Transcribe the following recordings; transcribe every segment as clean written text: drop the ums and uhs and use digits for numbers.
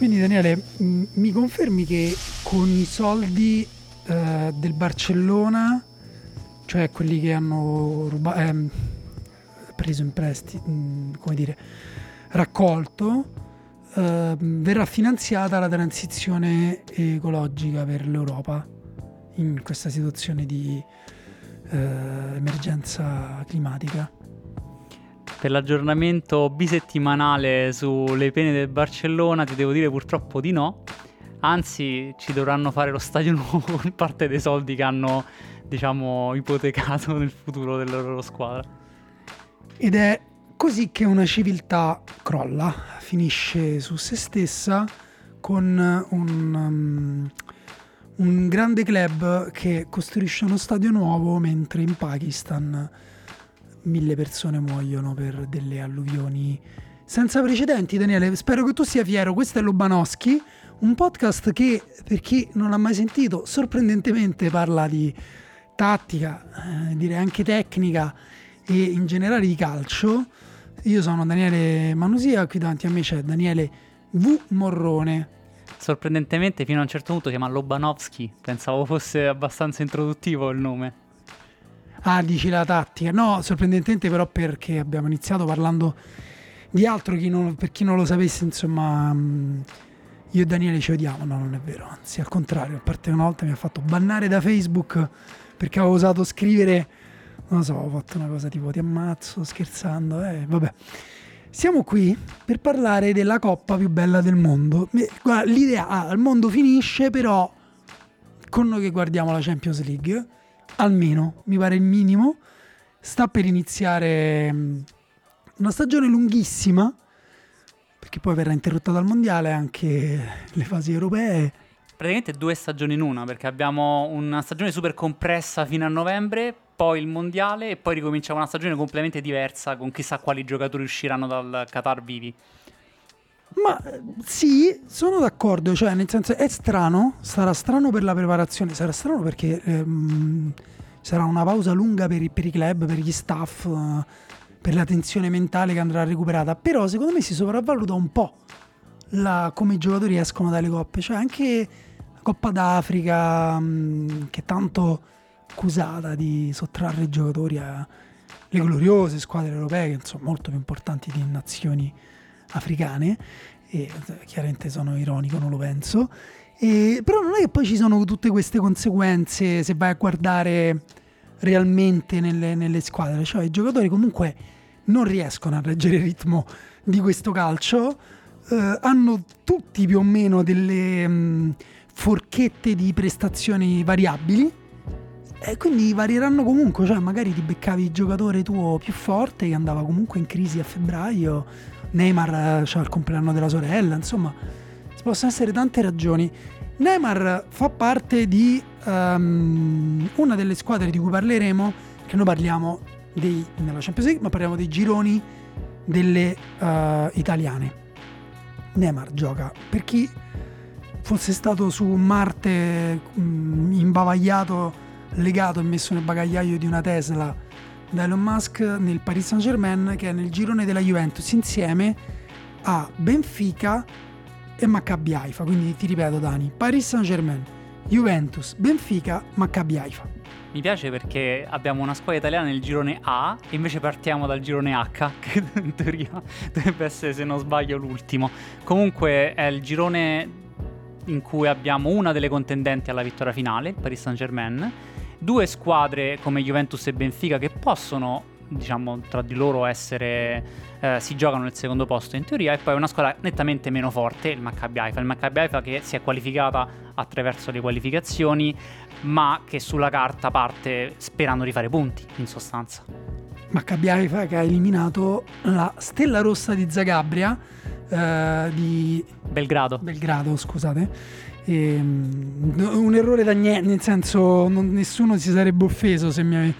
Quindi Daniele, mi confermi che con i soldi del Barcellona, cioè quelli che hanno preso in prestito, raccolto, verrà finanziata la transizione ecologica per l'Europa in questa situazione di emergenza climatica? Per l'aggiornamento bisettimanale sulle pene del Barcellona ti devo dire purtroppo di no, anzi ci dovranno fare lo stadio nuovo con parte dei soldi che hanno, diciamo, ipotecato nel futuro della loro squadra. Ed è così che una civiltà crolla, finisce su se stessa, con un grande club che costruisce uno stadio nuovo mentre in Pakistan 1000 persone muoiono per delle alluvioni senza precedenti. Daniele, spero che tu sia fiero. Questo è Lobanowski, un podcast che, per chi non l'ha mai sentito, sorprendentemente parla di tattica, direi anche tecnica e in generale di calcio. Io sono Daniele Manusia, qui davanti a me c'è Daniele V. Morrone. Sorprendentemente fino a un certo punto si chiama Lobanowski, pensavo fosse abbastanza introduttivo il nome. Ah, dici la tattica. No, sorprendentemente però perché abbiamo iniziato parlando di altro. Per chi non lo sapesse, insomma, io e Daniele ci odiamo. No, non è vero, anzi al contrario. A parte una volta mi ha fatto bannare da Facebook perché avevo usato scrivere, non lo so, ho fatto una cosa tipo ti ammazzo scherzando, vabbè. Siamo qui per parlare della coppa più bella del mondo. Guarda, l'idea, il mondo finisce, però con noi che guardiamo la Champions League, almeno mi pare il minimo, sta per iniziare una stagione lunghissima, perché poi verrà interrotta dal mondiale, anche le fasi europee, praticamente 2 stagioni in una, perché abbiamo una stagione super compressa fino a novembre, poi il mondiale e poi ricominciamo una stagione completamente diversa con chissà quali giocatori usciranno dal Qatar vivi. Ma sì, sono d'accordo, cioè nel senso è strano, sarà strano per la preparazione, sarà strano perché sarà una pausa lunga per i club, per gli staff, per la tensione mentale che andrà recuperata, però secondo me si sopravvaluta un po' come i giocatori escono dalle coppe, cioè anche la Coppa d'Africa che è tanto accusata di sottrarre i giocatori alle gloriose squadre europee che sono molto più importanti di nazioni africane, e chiaramente sono ironico, non lo penso, però non è che poi ci sono tutte queste conseguenze se vai a guardare realmente nelle squadre, cioè i giocatori comunque non riescono a reggere il ritmo di questo calcio, hanno tutti più o meno delle forchette di prestazioni variabili e quindi varieranno comunque, cioè magari ti beccavi il giocatore tuo più forte che andava comunque in crisi a febbraio, Neymar c'ha il compleanno della sorella, insomma ci possono essere tante ragioni. Neymar fa parte di una delle squadre di cui parleremo, che noi parliamo nella Champions League, ma parliamo dei gironi delle italiane. Neymar gioca, per chi fosse stato su Marte imbavagliato, legato e messo nel bagagliaio di una Tesla da Elon Musk, nel Paris Saint Germain, che è nel girone della Juventus insieme a Benfica e Maccabi Haifa. Quindi ti ripeto, Dani, Paris Saint Germain, Juventus, Benfica, Maccabi Haifa. Mi piace perché abbiamo una squadra italiana nel girone A e invece partiamo dal girone H, che in teoria dovrebbe essere, se non sbaglio, l'ultimo. Comunque è il girone in cui abbiamo una delle contendenti alla vittoria finale, Paris Saint Germain, 2 squadre come Juventus e Benfica che possono, diciamo, tra di loro essere si giocano nel secondo posto in teoria, e poi una squadra nettamente meno forte, il Maccabi Haifa che si è qualificata attraverso le qualificazioni, ma che sulla carta parte sperando di fare punti, in sostanza. Maccabi Haifa che ha eliminato la Stella Rossa di Zagabria, di Belgrado, scusate. Un errore da niente, nel senso nessuno si sarebbe offeso se mi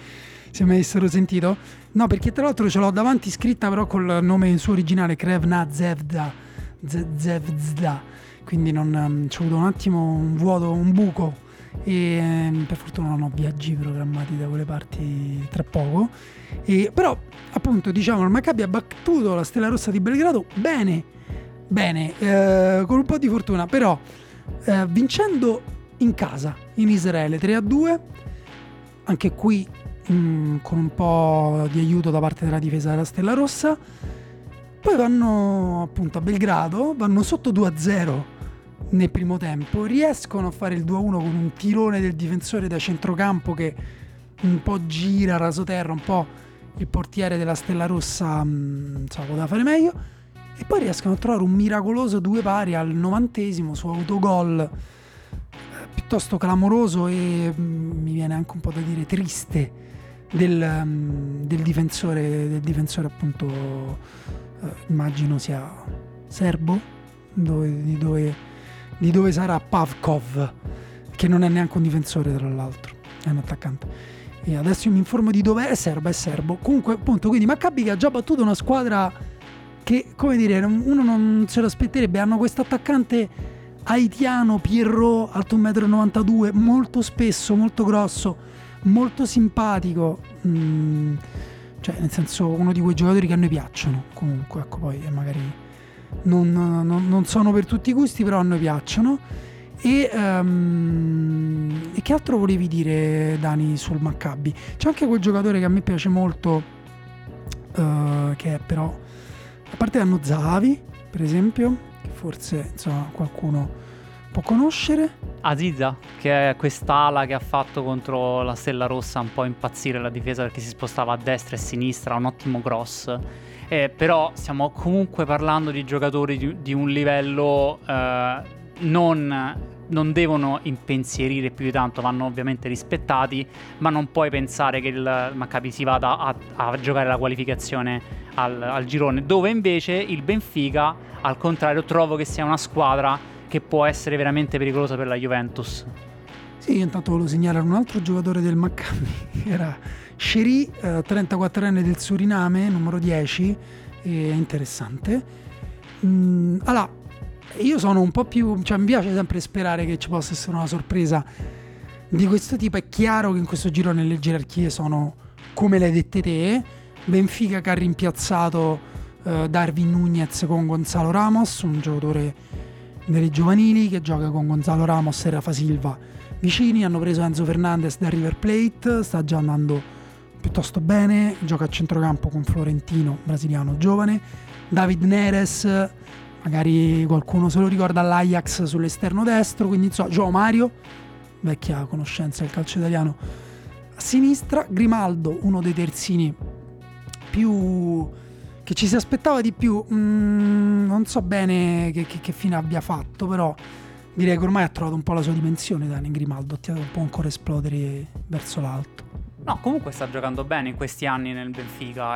avessero sentito. No, perché tra l'altro ce l'ho davanti scritta però col nome in suo originale, Krevna Zevda, quindi non c'è avuto un attimo un vuoto, un buco, e per fortuna non ho viaggi programmati da quelle parti tra poco, però appunto diciamo il Maccabi ha battuto la Stella Rossa di Belgrado bene, con un po' di fortuna, però vincendo in casa in Israele 3-2, anche qui con un po' di aiuto da parte della difesa della Stella Rossa. Poi vanno appunto a Belgrado, vanno sotto 2-0 nel primo tempo, riescono a fare il 2-1 con un tirone del difensore da centrocampo che un po' gira rasoterra, un po' il portiere della Stella Rossa poteva fare meglio, e poi riescono a trovare un miracoloso 2-2 al 90esimo su autogol piuttosto clamoroso e mi viene anche un po' da dire triste del difensore appunto, immagino sia serbo, di dove sarà Pavkov, che non è neanche un difensore tra l'altro, è un attaccante. E adesso io mi informo di dove è serbo. Comunque appunto, quindi Maccabi che ha già battuto una squadra che, come dire, uno non se lo aspetterebbe. Hanno questo attaccante haitiano, Pierrot, alto 1,92 m, molto spesso, molto grosso, molto simpatico, cioè nel senso uno di quei giocatori che a noi piacciono comunque, ecco. Poi magari non sono per tutti i gusti, però a noi piacciono. E che altro volevi dire, Dani, sul Maccabi? C'è anche quel giocatore che a me piace molto, che è però, a parte hanno Zahavi, per esempio, che forse qualcuno può conoscere. Aziza, che è quest'ala che ha fatto contro la Stella Rossa un po' impazzire la difesa, perché si spostava a destra e a sinistra, un ottimo cross. Però stiamo comunque parlando di giocatori di un livello, non devono impensierire più di tanto, vanno ovviamente rispettati, ma non puoi pensare che il Maccabi si vada a giocare la qualificazione al girone, dove invece il Benfica, al contrario, trovo che sia una squadra che può essere veramente pericolosa per la Juventus. Sì, io intanto volevo segnalare un altro giocatore del Maccabi, era Sherry, 34enne del Suriname, numero 10, interessante. Allora, io sono un po' più, mi piace sempre sperare che ci possa essere una sorpresa di questo tipo. È chiaro che in questo girone le gerarchie sono come le hai dette te. Benfica che ha rimpiazzato Darwin Nunez con Gonzalo Ramos, un giocatore delle giovanili che gioca con Gonzalo Ramos e Rafa Silva vicini. Hanno preso Enzo Fernandez da River Plate, sta già andando piuttosto bene, gioca a centrocampo con Florentino, brasiliano giovane. David Neres, magari qualcuno se lo ricorda, all'Ajax sull'esterno destro, quindi João Mario, vecchia conoscenza del calcio italiano, a sinistra. Grimaldo, uno dei terzini più che ci si aspettava di più, non so bene che fine abbia fatto, però direi che ormai ha trovato un po' la sua dimensione. Dani, Grimaldo ti ha un po' ancora esplodere verso l'alto. No, comunque sta giocando bene in questi anni nel Benfica,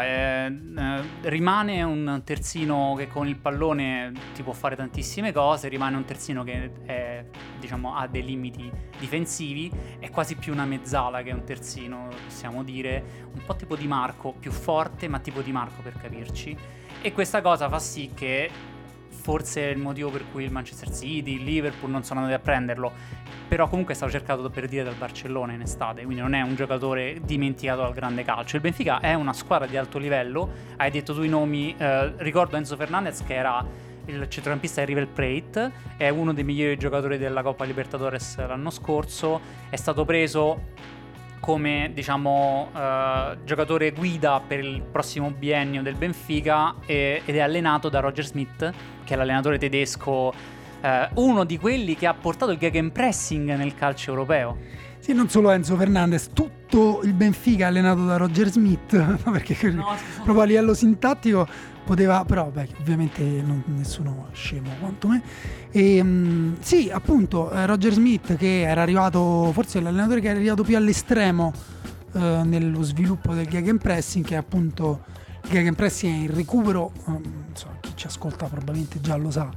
rimane un terzino che con il pallone ti può fare tantissime cose, rimane un terzino che ha dei limiti difensivi, è quasi più una mezzala che un terzino, possiamo dire, un po' tipo Di Marco, più forte, ma tipo Di Marco per capirci, e questa cosa fa sì che forse è il motivo per cui il Manchester City, il Liverpool non sono andati a prenderlo, però comunque è stato cercato per dire dal Barcellona in estate, quindi non è un giocatore dimenticato dal grande calcio. Il Benfica è una squadra di alto livello, hai detto tu i nomi, ricordo Enzo Fernandez che era il centrocampista di River Plate, è uno dei migliori giocatori della Coppa Libertadores l'anno scorso, è stato preso come giocatore guida per il prossimo biennio del Benfica ed è allenato da Roger Smith, che è l'allenatore tedesco, uno di quelli che ha portato il gegenpressing nel calcio europeo. Sì, non solo Enzo Fernandez, tutto il Benfica è allenato da Roger Smith, perché no, proprio a livello sintattico poteva, però ovviamente nessuno scemo quanto me. Sì, appunto, Roger Smith, che era arrivato, forse è l'allenatore che era arrivato più all'estremo nello sviluppo del gegenpressing, che è appunto il gegenpressing è il recupero, chi ci ascolta probabilmente già lo sa,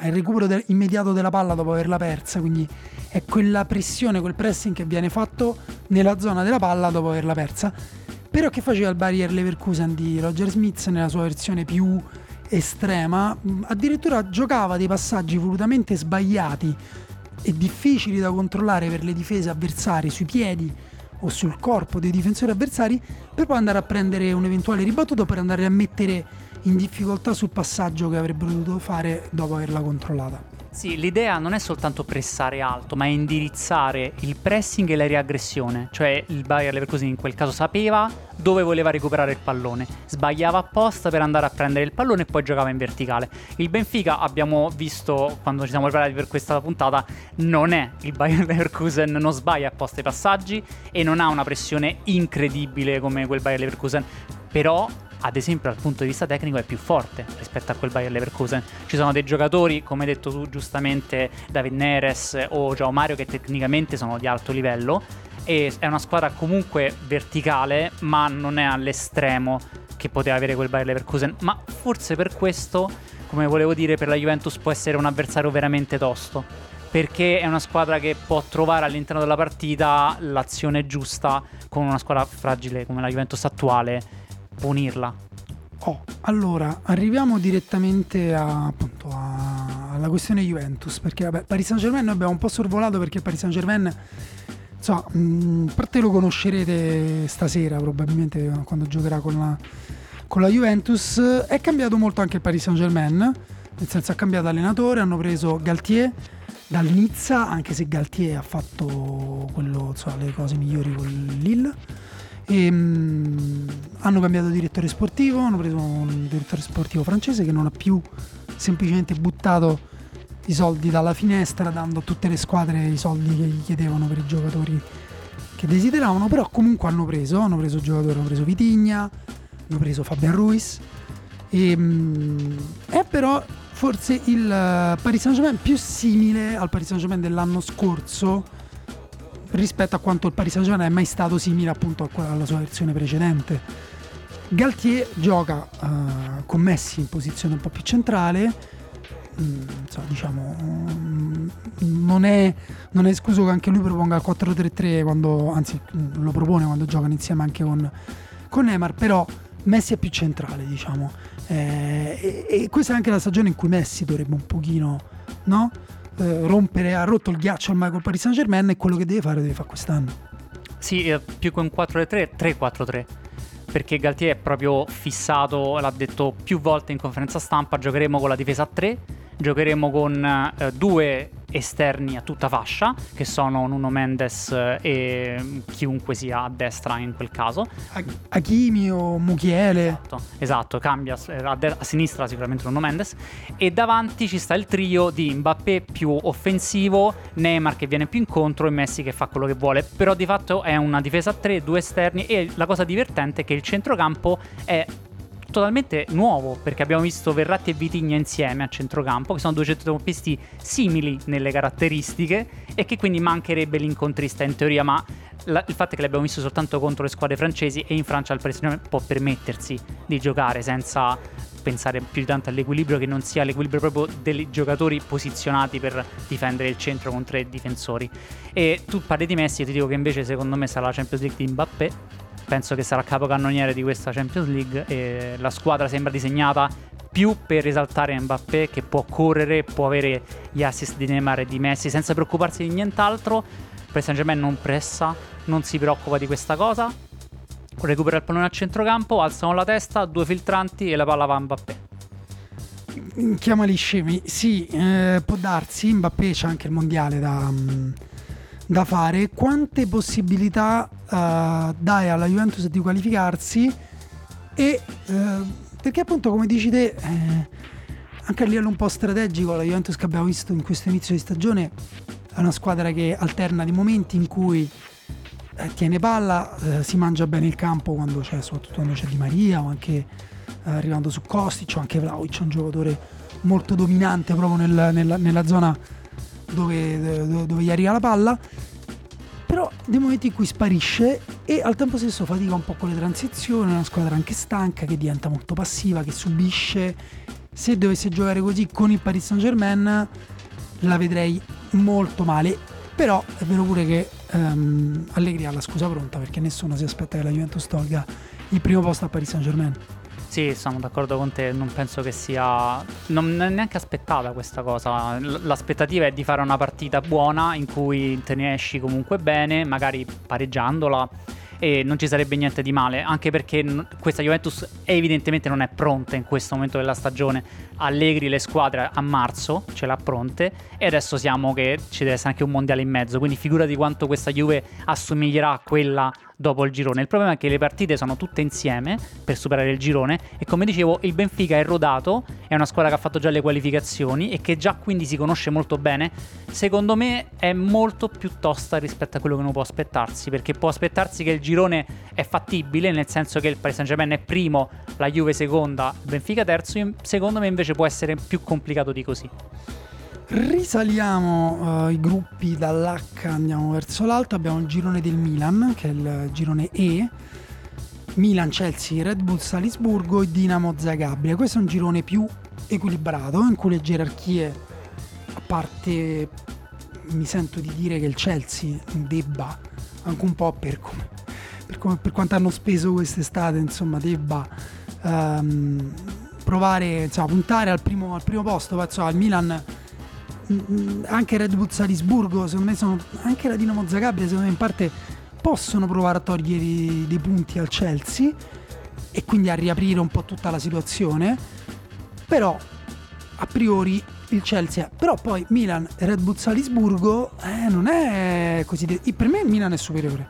è il recupero immediato della palla dopo averla persa, quindi è quella pressione, quel pressing che viene fatto nella zona della palla dopo averla persa. Però che faceva il Bayer Leverkusen di Roger Smith nella sua versione più estrema? Addirittura giocava dei passaggi volutamente sbagliati e difficili da controllare per le difese avversarie sui piedi o sul corpo dei difensori avversari, per poi andare a prendere un eventuale ribattuto, per andare a mettere in difficoltà sul passaggio che avrebbero dovuto fare dopo averla controllata. Sì, l'idea non è soltanto pressare alto, ma è indirizzare il pressing e la riaggressione. Cioè il Bayer Leverkusen in quel caso sapeva dove voleva recuperare il pallone, sbagliava apposta per andare a prendere il pallone e poi giocava in verticale. Il Benfica, abbiamo visto quando ci siamo preparati per questa puntata, non è il Bayer Leverkusen, non sbaglia apposta i passaggi e non ha una pressione incredibile come quel Bayer Leverkusen, però ad esempio dal punto di vista tecnico è più forte rispetto a quel Bayer Leverkusen. Ci sono dei giocatori, come hai detto tu giustamente, David Neres o João Mario, che tecnicamente sono di alto livello, e è una squadra comunque verticale, ma non è all'estremo che poteva avere quel Bayer Leverkusen. Ma forse per questo, come volevo dire, per la Juventus può essere un avversario veramente tosto, perché è una squadra che può trovare all'interno della partita l'azione giusta, con una squadra fragile come la Juventus attuale punirla. Allora arriviamo direttamente alla questione Juventus, perché Paris Saint Germain noi abbiamo un po' sorvolato, perché Paris Saint Germain, insomma, a parte lo conoscerete stasera probabilmente quando giocherà con la Juventus. È cambiato molto anche il Paris Saint Germain, nel senso ha cambiato allenatore, hanno preso Galtier dal Nizza, anche se Galtier ha fatto le cose migliori con il Lille. Hanno cambiato direttore sportivo, hanno preso un direttore sportivo francese che non ha più semplicemente buttato i soldi dalla finestra, dando a tutte le squadre i soldi che gli chiedevano per i giocatori che desideravano. Però comunque hanno preso giocatori, hanno preso Vitinha, hanno preso Fabian Ruiz, è però forse il Paris Saint-Germain più simile al Paris Saint-Germain dell'anno scorso rispetto a quanto il Paris Saint-Germain è mai stato simile appunto alla sua versione precedente. Galtier gioca con Messi in posizione un po' più centrale, non è escluso che anche lui proponga il 4-3-3 lo propone quando giocano insieme anche con Neymar, però Messi è più centrale, e questa è anche la stagione in cui Messi dovrebbe un pochino, no? Ha rotto il ghiaccio ormai col Paris Saint-Germain, e quello che deve fare quest'anno. Sì, più che un 4-3, 3-4-3, perché Galtier è proprio fissato, l'ha detto più volte in conferenza stampa: giocheremo con la difesa a 3, giocheremo con due esterni a tutta fascia, che sono Nuno Mendes e chiunque sia a destra in quel caso, Hakimi o Mukiele. Esatto, cambia a sinistra sicuramente Nuno Mendes, e davanti ci sta il trio di Mbappé più offensivo, Neymar che viene più incontro e Messi che fa quello che vuole. Però di fatto è una difesa a tre, due esterni, e la cosa divertente è che il centrocampo è totalmente nuovo, perché abbiamo visto Verratti e Vitinha insieme a centrocampo, che sono due centrocampisti simili nelle caratteristiche e che quindi mancherebbe l'incontrista in teoria, ma il fatto è che l'abbiamo visto soltanto contro le squadre francesi, e in Francia il Paris Saint-Germain può permettersi di giocare senza pensare più di tanto all'equilibrio, che non sia l'equilibrio proprio dei giocatori posizionati per difendere il centro con tre difensori. E tu parli di Messi, io ti dico che invece secondo me sarà la Champions League di Mbappé. Penso che sarà capocannoniere di questa Champions League, e la squadra sembra disegnata più per esaltare Mbappé, che può correre, può avere gli assist di Neymar e di Messi senza preoccuparsi di nient'altro. Paris Saint-Germain non pressa, non si preoccupa di questa cosa, recupera il pallone a centrocampo, alzano la testa, due filtranti e la palla va a Mbappé. Chiamali scemi, sì, può darsi. Mbappé c'ha anche il mondiale da fare. Quante possibilità dai alla Juventus di qualificarsi? E perché appunto, come dici te, anche a livello un po' strategico, la Juventus che abbiamo visto in questo inizio di stagione è una squadra che alterna dei momenti in cui tiene palla, si mangia bene il campo quando c'è, soprattutto quando c'è Di Maria, o anche arrivando su Kostic, o anche Vlahovic, un giocatore molto dominante proprio nella zona dove gli arriva la palla. Però dei momenti in cui sparisce, e al tempo stesso fatica un po' con le transizioni, è una squadra anche stanca che diventa molto passiva, che subisce. Se dovesse giocare così con il Paris Saint Germain la vedrei molto male, però è vero pure che Allegri ha la scusa pronta, perché nessuno si aspetta che la Juventus tolga il primo posto al Paris Saint Germain. Sì, sono d'accordo con te, non penso che sia, non è neanche aspettata questa cosa. L'aspettativa è di fare una partita buona in cui te ne esci comunque bene, magari pareggiandola, e non ci sarebbe niente di male, anche perché questa Juventus evidentemente non è pronta in questo momento della stagione. Allegri le squadre a marzo ce l'ha pronte e adesso siamo che ci deve essere anche un mondiale in mezzo, quindi figurati quanto questa Juve assomiglierà a quella dopo il girone. Il problema è che le partite sono tutte insieme per superare il girone e, come dicevo, il Benfica è rodato, è una squadra che ha fatto già le qualificazioni e che già quindi si conosce molto bene. Secondo me è molto più tosta rispetto a quello che uno può aspettarsi, perché può aspettarsi che il girone è fattibile, nel senso che il Paris Saint Germain è primo, la Juve seconda, il Benfica terzo. Secondo me invece può essere più complicato di così. Risaliamo i gruppi dall'H, andiamo verso l'alto. Abbiamo il girone del Milan, che è il girone E: Milan, Chelsea, Red Bull Salisburgo e Dinamo Zagabria. Questo è un girone più equilibrato, in cui le gerarchie, a parte, mi sento di dire che il Chelsea debba, anche un po' per quanto hanno speso quest'estate, insomma, debba provare, insomma, puntare al primo posto. Penso al Milan, anche Red Bull Salisburgo, secondo me anche la Dinamo Zagabria, secondo me in parte possono provare a togliere dei punti al Chelsea e quindi a riaprire un po' tutta la situazione. Però a priori il Chelsea, però poi Milan e Red Bull Salisburgo non è così. Per me il Milan è superiore,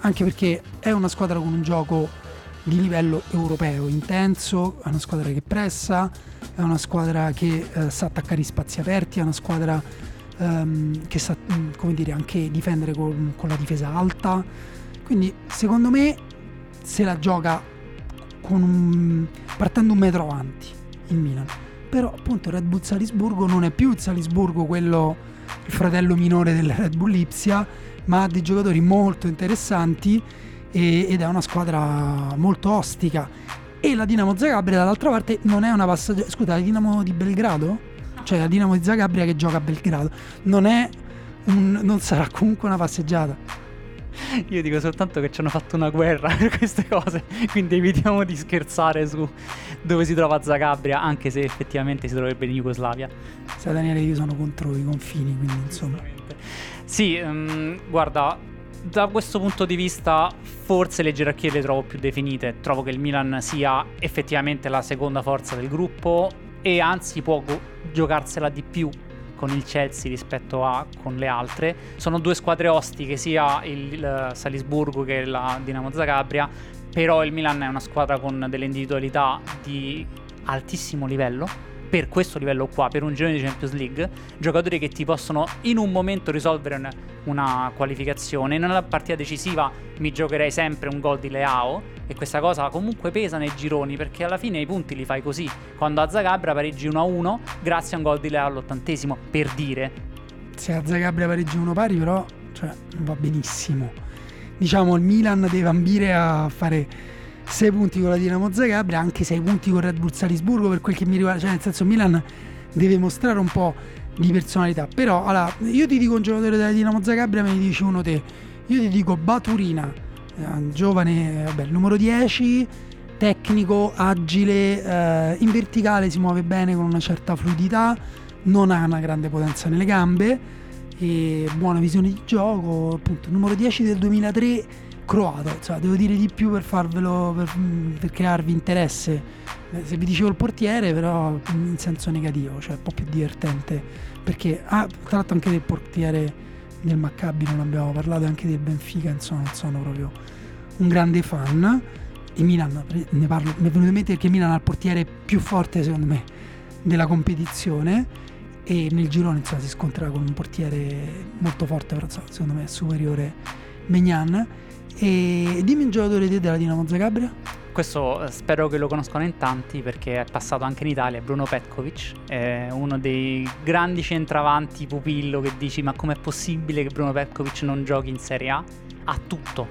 anche perché è una squadra con un gioco di livello europeo intenso, è una squadra che pressa, è una squadra che sa attaccare i spazi aperti, è una squadra che sa anche difendere con la difesa alta. Quindi secondo me se la gioca partendo un metro avanti il Milan. Però appunto il Red Bull Salisburgo non è più il Salisburgo, quello, il fratello minore del Red Bull Lipsia, ma ha dei giocatori molto interessanti ed è una squadra molto ostica. E la Dinamo Zagabria dall'altra parte non è una passaggera, scusa, la Dinamo di Belgrado, cioè la Dinamo di Zagabria che gioca a Belgrado non sarà comunque una passeggiata. Io dico soltanto che ci hanno fatto una guerra per queste cose, quindi evitiamo di scherzare su dove si trova Zagabria, anche se effettivamente si troverebbe in Jugoslavia. Sai Daniele, io sono contro i confini, quindi insomma. Sì, guarda, da questo punto di vista forse le gerarchie le trovo più definite. Trovo che il Milan sia effettivamente la seconda forza del gruppo e anzi può giocarsela di più con il Chelsea rispetto a con le altre. Sono due squadre ostiche, sia il Salisburgo che la Dinamo Zagabria, però il Milan è una squadra con delle individualità di altissimo livello per questo livello qua, per un girone di Champions League, giocatori che ti possono in un momento risolvere una qualificazione. Nella partita decisiva mi giocherei sempre un gol di Leao e questa cosa comunque pesa nei gironi, perché alla fine i punti li fai così, quando a Zagabria pareggi 1-1 grazie a un gol di Leao all'80°, per dire. Se a Zagabria pareggi 1 pari però, cioè, va benissimo. Diciamo il Milan deve ambire a fare 6 punti con la Dinamo Zagabria, anche 6 punti con Red Bull Salisburgo, per quel che mi riguarda, cioè nel senso Milan deve mostrare un po' di personalità. Però allora, io ti dico un giocatore della Dinamo Zagabria, me ne dici uno te. Io ti dico Baturina, giovane, numero 10, tecnico, agile, in verticale si muove bene con una certa fluidità, non ha una grande potenza nelle gambe e buona visione di gioco, appunto numero 10 del 2003 croato, cioè, devo dire di più per farvelo, per crearvi interesse. Se vi dicevo il portiere, però in senso negativo, cioè un po' più divertente, perché tra l'altro anche del portiere del Maccabi non abbiamo parlato, anche del Benfica, insomma non sono proprio un grande fan. E Milan, ne parlo, mi è venuto in mente perché Milan ha il portiere più forte secondo me della competizione e nel girone insomma si scontrerà con un portiere molto forte, però insomma, secondo me è superiore Maignan. E dimmi un giocatore te della Dinamo Zagabria. Questo spero che lo conoscono in tanti, perché è passato anche in Italia. Bruno Petkovic è uno dei grandi centravanti pupillo, che dici ma com'è possibile che Bruno Petkovic non giochi in Serie A? Ha tutto,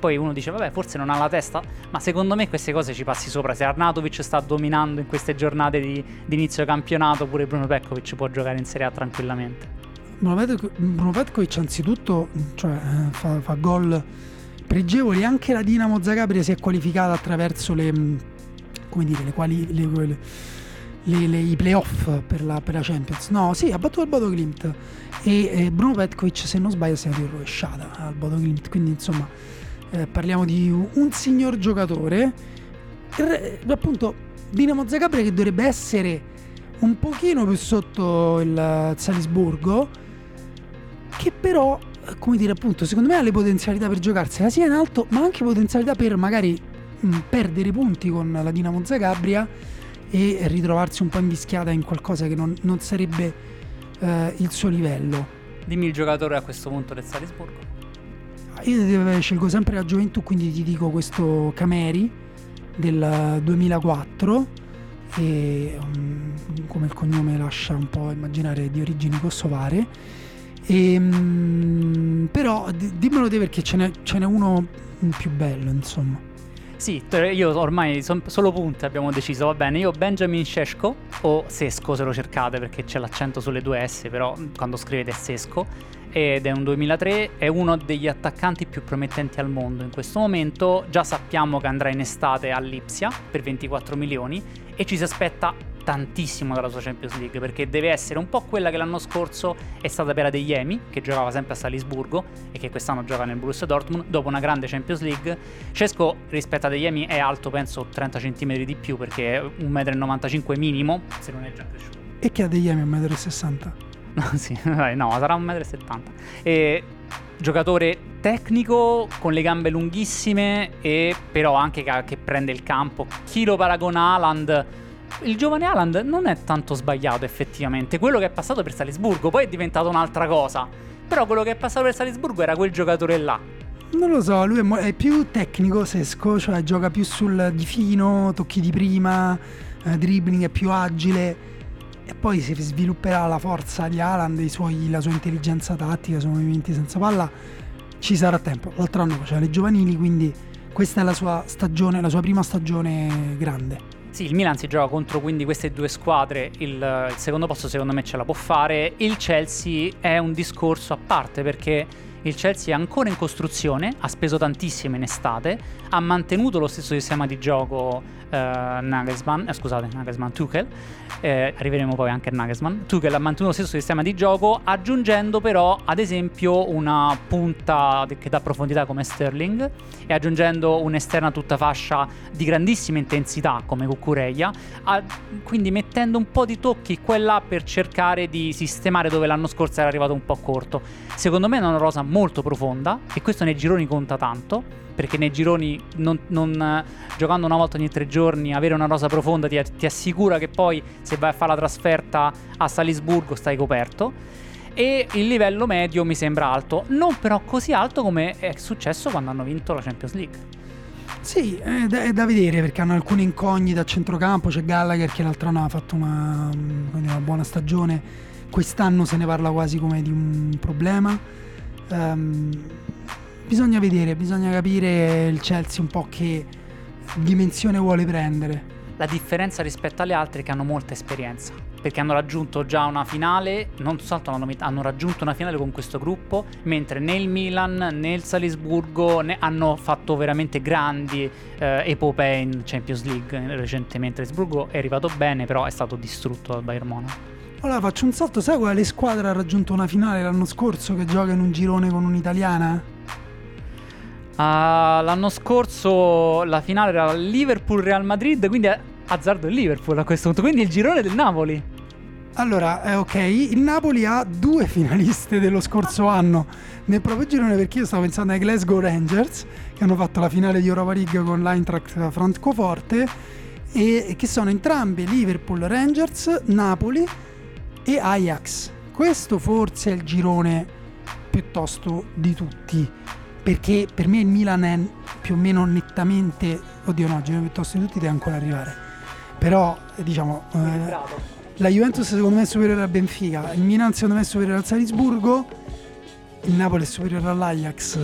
poi uno dice vabbè forse non ha la testa, ma secondo me queste cose ci passi sopra. Se Arnautovic sta dominando in queste giornate di inizio campionato, pure Bruno Petkovic può giocare in Serie A tranquillamente. Bruno Petkovic anzitutto fa gol pregevoli. Anche la Dinamo Zagabria si è qualificata attraverso i playoff per la Champions. No, sì, ha battuto il Bodo Glimt e Bruno Petkovic, se non sbaglio, si è rovesciata al Bodo Glimt. Quindi insomma parliamo di un signor giocatore, appunto Dinamo Zagabria, che dovrebbe essere un pochino più sotto il Salisburgo, che però, come dire, appunto, secondo me ha le potenzialità per giocarsela sia in alto, ma anche potenzialità per magari perdere punti con la Dinamo Zagabria e ritrovarsi un po' invischiata in qualcosa che non sarebbe il suo livello. Dimmi il giocatore a questo punto del Salisburgo. Io scelgo sempre la gioventù, quindi ti dico questo Cameri del 2004, e come il cognome lascia un po' immaginare, di origini kosovare. Però dimmelo te, perché ce n'è uno più bello, insomma. Sì, io ormai solo punte abbiamo deciso, va bene. Io Benjamin Sesco, o Sesco se lo cercate, perché c'è l'accento sulle due S, però quando scrivete è Sesco, ed è un 2003, è uno degli attaccanti più promettenti al mondo in questo momento. Già sappiamo che andrà in estate all'Ipsia per 24 milioni e ci si aspetta tantissimo dalla sua Champions League, perché deve essere un po' quella che l'anno scorso è stata per Adeyemi, che giocava sempre a Salisburgo e che quest'anno gioca nel Borussia Dortmund dopo una grande Champions League. Cesco rispetto ad Adeyemi è alto, penso 30 cm di più, perché è 1,95 m minimo, se non è già cresciuto. E che Adeyemi è 1,60 m? No, sì, no, sarà 1,70 m. Giocatore tecnico, con le gambe lunghissime, e però anche che prende il campo. Chi lo paragona Haaland? Il giovane Haaland non è tanto sbagliato, effettivamente. Quello che è passato per Salisburgo poi è diventato un'altra cosa, però quello che è passato per Salisburgo era quel giocatore là. Non lo so, lui è più tecnico Sesco, cioè gioca più sul di fino, tocchi di prima, dribbling, è più agile, e poi si svilupperà la forza di Haaland, la sua intelligenza tattica, i suoi movimenti senza palla. Ci sarà tempo. L'altro anno faceva le giovanili, quindi questa è la sua stagione, la sua prima stagione grande. Sì, il Milan si gioca contro quindi queste due squadre, il secondo posto secondo me ce la può fare. Il Chelsea è un discorso a parte, perché il Chelsea è ancora in costruzione, ha speso tantissimo in estate, ha mantenuto lo stesso sistema di gioco Tuchel, arriveremo poi anche a Nagelsmann. Tuchel ha mantenuto lo stesso sistema di gioco, aggiungendo però ad esempio una punta che dà profondità come Sterling, e aggiungendo un'esterna tutta fascia di grandissima intensità come Cucurella, quindi mettendo un po' di tocchi qua e là per cercare di sistemare dove l'anno scorso era arrivato un po' corto. Secondo me è una rosa molto profonda, e questo nei gironi conta tanto, perché nei gironi non giocando una volta ogni 3 giorni, avere una rosa profonda ti assicura che poi se vai a fare la trasferta a Salisburgo stai coperto. E il livello medio mi sembra alto, non però così alto come è successo quando hanno vinto la Champions League. Sì, è da vedere, perché hanno alcune incognite a centrocampo. C'è Gallagher, che l'altro anno ha fatto una buona stagione, quest'anno se ne parla quasi come di un problema. Bisogna vedere, bisogna capire il Chelsea un po' che dimensione vuole prendere. La differenza rispetto alle altre è che hanno molta esperienza, perché hanno raggiunto già una finale, non soltanto hanno raggiunto una finale con questo gruppo, mentre né il Milan né il Salisburgo hanno fatto veramente grandi epopee in Champions League. Recentemente il Salisburgo è arrivato bene, però è stato distrutto dal Bayern Monaco. Allora faccio un salto, sai quale squadra ha raggiunto una finale l'anno scorso che gioca in un girone con un'italiana? L'anno scorso la finale era Liverpool-Real Madrid, quindi azzardo il Liverpool a questo punto, quindi il girone del Napoli. Allora, ok, il Napoli ha 2 finaliste dello scorso anno nel proprio girone, perché io stavo pensando ai Glasgow Rangers, che hanno fatto la finale di Europa League con l'Eintracht Francoforte, e che sono entrambe Liverpool, Rangers, Napoli e Ajax. Questo forse è il girone piuttosto di tutti, perché per me il Milan è più o meno nettamente, oddio no, il girone piuttosto di tutti deve ancora arrivare, però diciamo la Juventus secondo me è superiore al Benfica, il Milan secondo me è superiore al Salisburgo, il Napoli è superiore all'Ajax.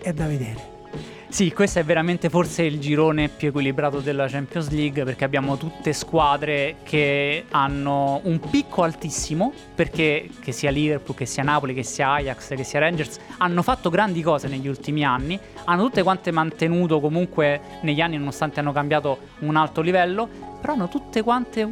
È da vedere. Sì, questo è veramente forse il girone più equilibrato della Champions League, perché abbiamo tutte squadre che hanno un picco altissimo, perché che sia Liverpool, che sia Napoli, che sia Ajax, che sia Rangers, hanno fatto grandi cose negli ultimi anni, hanno tutte quante mantenuto comunque negli anni, nonostante hanno cambiato un alto livello, però hanno tutte quante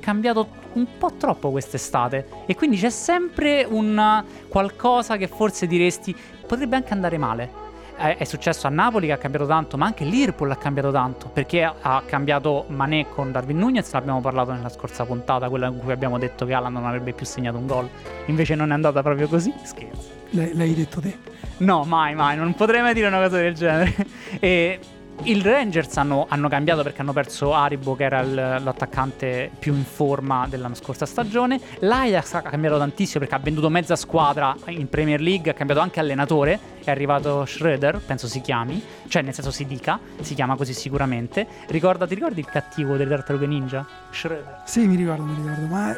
cambiato un po' troppo quest'estate, e quindi c'è sempre un qualcosa che forse diresti potrebbe anche andare male. È successo a Napoli, che ha cambiato tanto, ma anche Liverpool ha cambiato tanto, perché ha cambiato Mané con Darwin Nunez, l'abbiamo parlato nella scorsa puntata, quella in cui abbiamo detto che Haaland non avrebbe più segnato un gol, invece non è andata proprio così, scherzo. L'hai detto te? No, mai, non potrei mai dire una cosa del genere. E il Rangers hanno cambiato, perché hanno perso Aribo, che era l'attaccante più in forma della scorsa stagione. L'Ajax ha cambiato tantissimo, perché ha venduto mezza squadra in Premier League, ha cambiato anche allenatore, è arrivato Schröder, penso si chiami, cioè nel senso si chiama così sicuramente. Ti ricordi il cattivo delle Tartarughe Ninja? Schröder. Sì, mi ricordo, ma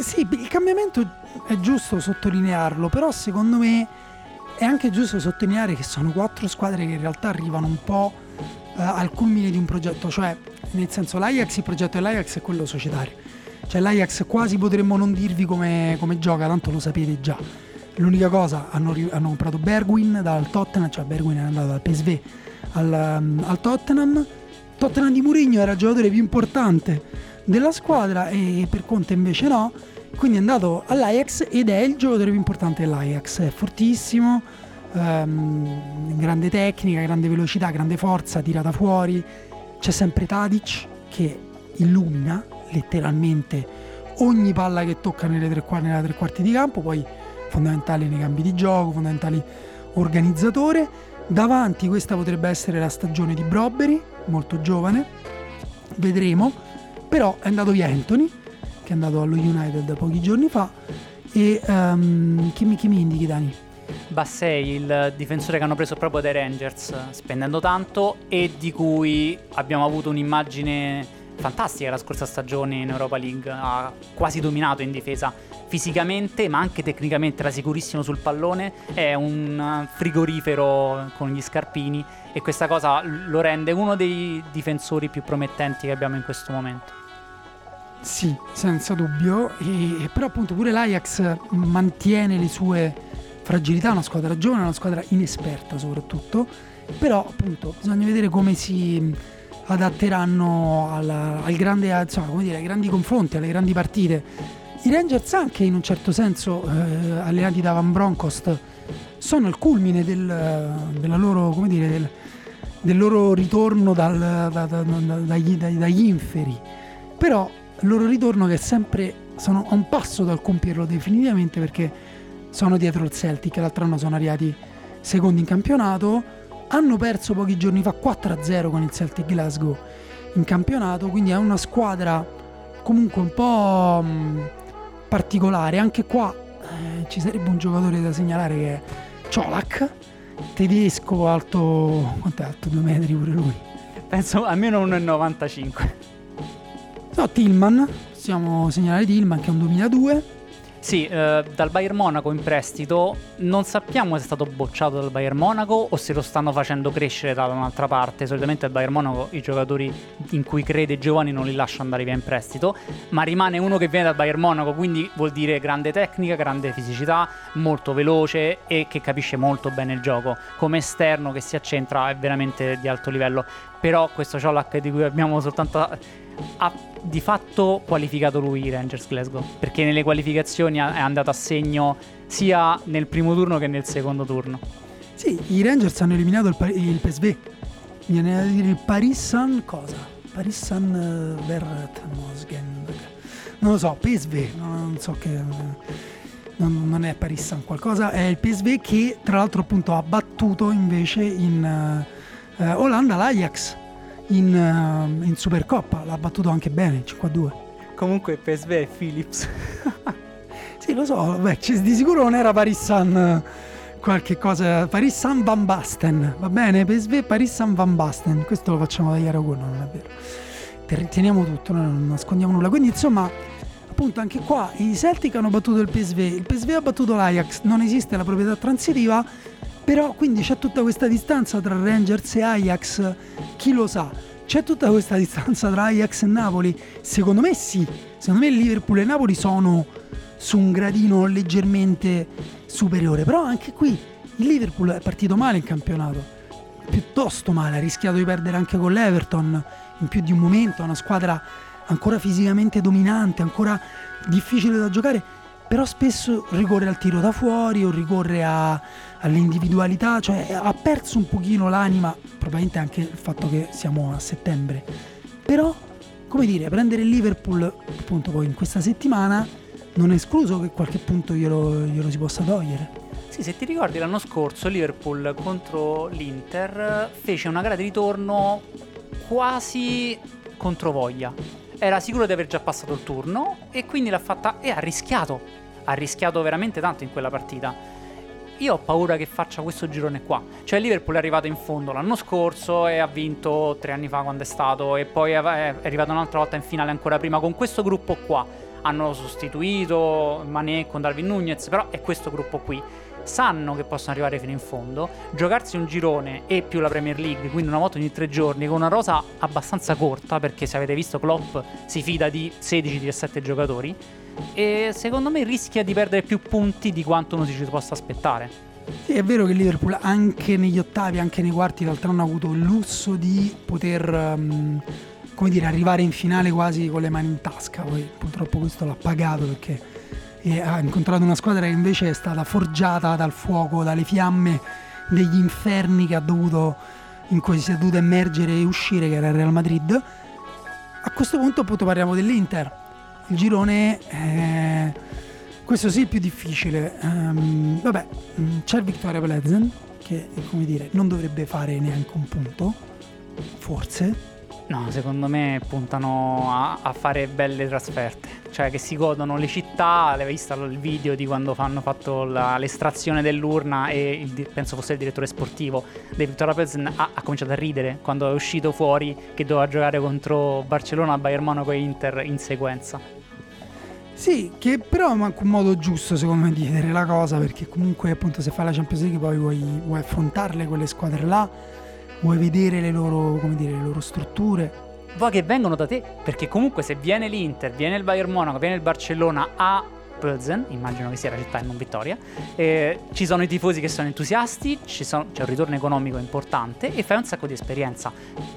sì, il cambiamento è giusto sottolinearlo, però secondo me è anche giusto sottolineare che sono quattro squadre che in realtà arrivano un po' al culmine di un progetto, cioè nel senso l'Ajax, il progetto dell'Ajax è quello societario, cioè l'Ajax quasi potremmo non dirvi come gioca, tanto lo sapete già. L'unica cosa, hanno comprato Bergwijn dal Tottenham, cioè Bergwijn è andato dal PSV al Tottenham di Mourinho, era il giocatore più importante della squadra, e per Conte invece no. Quindi è andato all'Ajax ed è il giocatore più importante dell'Ajax, è fortissimo, grande tecnica, grande velocità, grande forza, tirata fuori, c'è sempre Tadic che illumina letteralmente ogni palla che tocca nella tre quarti di campo, poi fondamentale nei cambi di gioco, fondamentale organizzatore. Davanti questa potrebbe essere la stagione di Brobberi, molto giovane, vedremo, però è andato via Anthony, che è andato allo United pochi giorni fa, e chi mi indichi, Dani? Bassei, il difensore che hanno preso proprio dai Rangers, spendendo tanto, e di cui abbiamo avuto un'immagine fantastica la scorsa stagione in Europa League, ha quasi dominato in difesa fisicamente, ma anche tecnicamente, era sicurissimo sul pallone, è un frigorifero con gli scarpini, e questa cosa lo rende uno dei difensori più promettenti che abbiamo in questo momento. Sì, senza dubbio, però appunto pure l'Ajax mantiene le sue fragilità, una squadra giovane, una squadra inesperta soprattutto, però appunto bisogna vedere come si adatteranno ai grandi confronti, alle grandi partite. I Rangers anche in un certo senso, allenati da Van Bronckhorst, sono il culmine del loro ritorno dagli inferi, però il loro ritorno che è sempre sono a un passo dal compierlo definitivamente, perché sono dietro il Celtic, che l'altro anno sono arrivati secondi in campionato, hanno perso pochi giorni fa 4-0 con il Celtic Glasgow in campionato, quindi è una squadra comunque un po' particolare. Anche qua ci sarebbe un giocatore da segnalare, che è Čolak, tedesco, alto, quanto è alto? 2 metri pure lui, penso almeno 1,95. No, Tillman, possiamo segnalare Tillman, che è un 2002. Sì, dal Bayern Monaco in prestito, non sappiamo se è stato bocciato dal Bayern Monaco o se lo stanno facendo crescere da un'altra parte. Solitamente al Bayern Monaco i giocatori in cui crede i giovani non li lascia andare via in prestito, ma rimane uno che viene dal Bayern Monaco, quindi vuol dire grande tecnica, grande fisicità, molto veloce e che capisce molto bene il gioco. Come esterno che si accentra è veramente di alto livello, però questo Čolak di cui abbiamo soltanto... ha di fatto qualificato lui i Rangers Glasgow, perché nelle qualificazioni è andato a segno sia nel primo turno che nel secondo turno. Sì, i Rangers hanno eliminato il PSV, viene a dire il Paris Saint Vertmosgen, non lo so, PSV, non so che non è Paris Saint qualcosa, è il PSV che tra l'altro appunto ha battuto invece in Olanda l'Ajax in Supercoppa, l'ha battuto anche bene 5-2. Comunque PSV e Philips. Sì, lo so, beh, di sicuro non era Paris Saint qualche cosa, Paris Saint Van Basten, va bene, PSV Paris Saint Van Basten, questo lo facciamo tagliare a quello, non è vero, teniamo tutto, noi non nascondiamo nulla. Quindi insomma appunto anche qua i Celtic hanno battuto il PSV, il PSV ha battuto l'Ajax, non esiste la proprietà transitiva, Però quindi c'è tutta questa distanza tra Rangers e Ajax, chi lo sa? C'è tutta questa distanza tra Ajax e Napoli? Secondo me sì, secondo me Liverpool e Napoli sono su un gradino leggermente superiore, però anche qui il Liverpool è partito male in campionato, piuttosto male, ha rischiato di perdere anche con l'Everton in più di un momento, una squadra ancora fisicamente dominante, ancora difficile da giocare, però spesso ricorre al tiro da fuori o ricorre all'individualità, cioè ha perso un pochino l'anima, probabilmente anche il fatto che siamo a settembre. Però, come dire, prendere il Liverpool appunto poi in questa settimana non è escluso che qualche punto glielo si possa togliere. Sì, se ti ricordi l'anno scorso Liverpool contro l'Inter fece una gara di ritorno quasi controvoglia, era sicuro di aver già passato il turno e quindi l'ha fatta e ha rischiato veramente tanto in quella partita. Io ho paura che faccia questo girone qua, cioè Liverpool è arrivato in fondo l'anno scorso e ha vinto 3 anni fa quando è stato, e poi è arrivato un'altra volta in finale ancora prima con questo gruppo qua, hanno sostituito Mané con Darwin Nunez, però è questo gruppo qui, sanno che possono arrivare fino in fondo, giocarsi un girone e più la Premier League, quindi una volta ogni 3 giorni, con una rosa abbastanza corta, perché se avete visto Klopp si fida di 16-17 giocatori, e secondo me rischia di perdere più punti di quanto uno si possa aspettare. Sì, è vero che Liverpool anche negli ottavi, anche nei quarti d'altro hanno avuto il lusso di poter arrivare in finale quasi con le mani in tasca, poi purtroppo questo l'ha pagato perché e ha incontrato una squadra che invece è stata forgiata dal fuoco, dalle fiamme degli inferni in cui si è dovuto emergere e uscire, che era il Real Madrid. A questo punto appunto parliamo dell'Inter, il girone è, questo sì, il più difficile. C'è il Victoria Plzen che non dovrebbe fare neanche un punto, forse. No, secondo me puntano a fare belle trasferte, cioè che si godono le città. L'hai visto il video di quando hanno fatto l'estrazione dell'urna e penso fosse il direttore sportivo del Victoria Plzen ha cominciato a ridere quando è uscito fuori che doveva giocare contro Barcellona, Bayern Monaco e Inter in sequenza. Sì, che però manca un modo giusto secondo me di vedere la cosa, perché comunque appunto se fai la Champions League poi vuoi affrontarle quelle squadre là, vuoi vedere le loro strutture, vuoi che vengono da te, perché comunque se viene l'Inter, viene il Bayern Monaco, viene il Barcellona a Plzen, immagino che sia la città e non Vittoria, ci sono i tifosi che sono entusiasti, c'è un ritorno economico importante e fai un sacco di esperienza.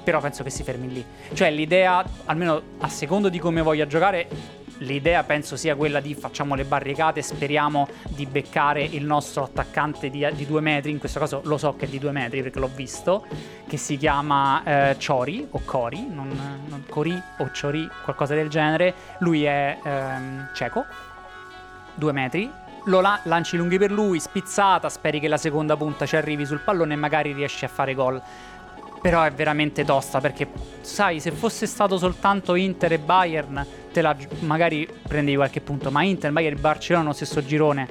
Però penso che si fermi lì, cioè l'idea, almeno a secondo di come voglia giocare, l'idea penso sia quella di facciamo le barricate, speriamo di beccare il nostro attaccante di 2 metri, in questo caso lo so che è di 2 metri perché l'ho visto, che si chiama Chori o Cori, non Cori o Chori, qualcosa del genere, lui è ceco, 2 metri, lo lanci lunghi per lui, spizzata, speri che la seconda punta ci arrivi sul pallone e magari riesci a fare gol. Però è veramente tosta, perché sai, se fosse stato soltanto Inter e Bayern magari prendevi qualche punto, ma Inter, Bayern e Barcellona lo stesso girone.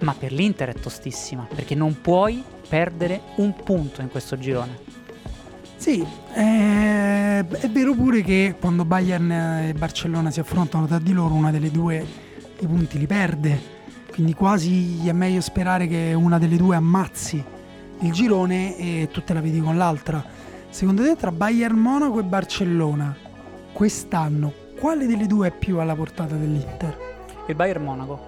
Ma per l'Inter è tostissima, perché non puoi perdere un punto in questo girone. Sì, è vero pure che quando Bayern e Barcellona si affrontano tra di loro, una delle due i punti li perde, quindi quasi è meglio sperare che una delle due ammazzi il girone e tu te la vedi con l'altra. Secondo te tra Bayern Monaco e Barcellona quest'anno quale delle due è più alla portata dell'Inter? Il Bayern Monaco,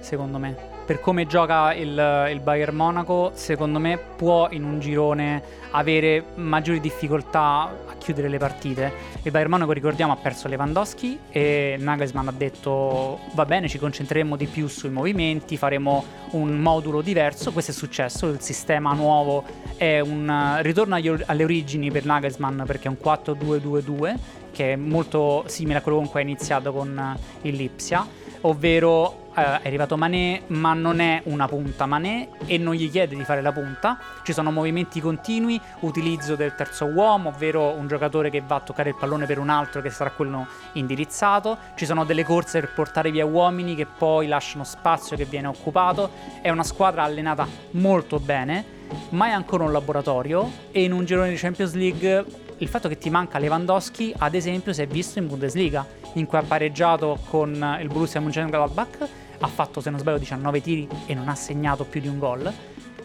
secondo me, per come gioca il Bayern Monaco, secondo me può in un girone avere maggiori difficoltà a chiudere le partite. Il Bayern Monaco, ricordiamo, ha perso Lewandowski e Nagelsmann ha detto va bene, ci concentreremo di più sui movimenti, faremo un modulo diverso. Questo è successo, il sistema nuovo è un ritorno alle origini per Nagelsmann, perché è un 4-2-2-2 che è molto simile a quello con cui ha iniziato con il Lipsia, ovvero è arrivato Mané, ma non è una punta Mané e non gli chiede di fare la punta, ci sono movimenti continui, utilizzo del terzo uomo, ovvero un giocatore che va a toccare il pallone per un altro che sarà quello indirizzato, ci sono delle corse per portare via uomini che poi lasciano spazio che viene occupato. È una squadra allenata molto bene, ma è ancora un laboratorio, e in un girone di Champions League il fatto che ti manca Lewandowski, ad esempio, si è visto in Bundesliga, in cui ha pareggiato con il Borussia Mönchengladbach, ha fatto se non sbaglio 19 tiri e non ha segnato più di un gol.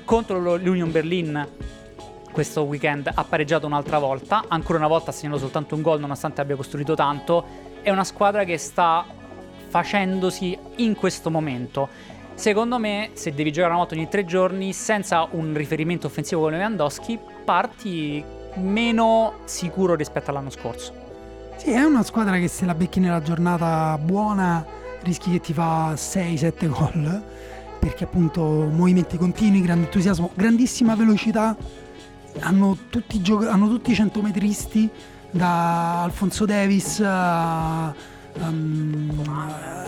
Contro l'Union Berlin questo weekend ha pareggiato un'altra volta, ancora una volta ha segnato soltanto un gol nonostante abbia costruito tanto. È una squadra che sta facendosi in questo momento. Secondo me, se devi giocare una volta ogni 3 giorni, senza un riferimento offensivo come Lewandowski, parti meno sicuro rispetto all'anno scorso. Sì, è una squadra che se la becchi nella giornata buona rischi che ti fa 6-7 gol, perché appunto movimenti continui, grande entusiasmo, grandissima velocità. Hanno tutti i centometristi, da Alfonso Davis a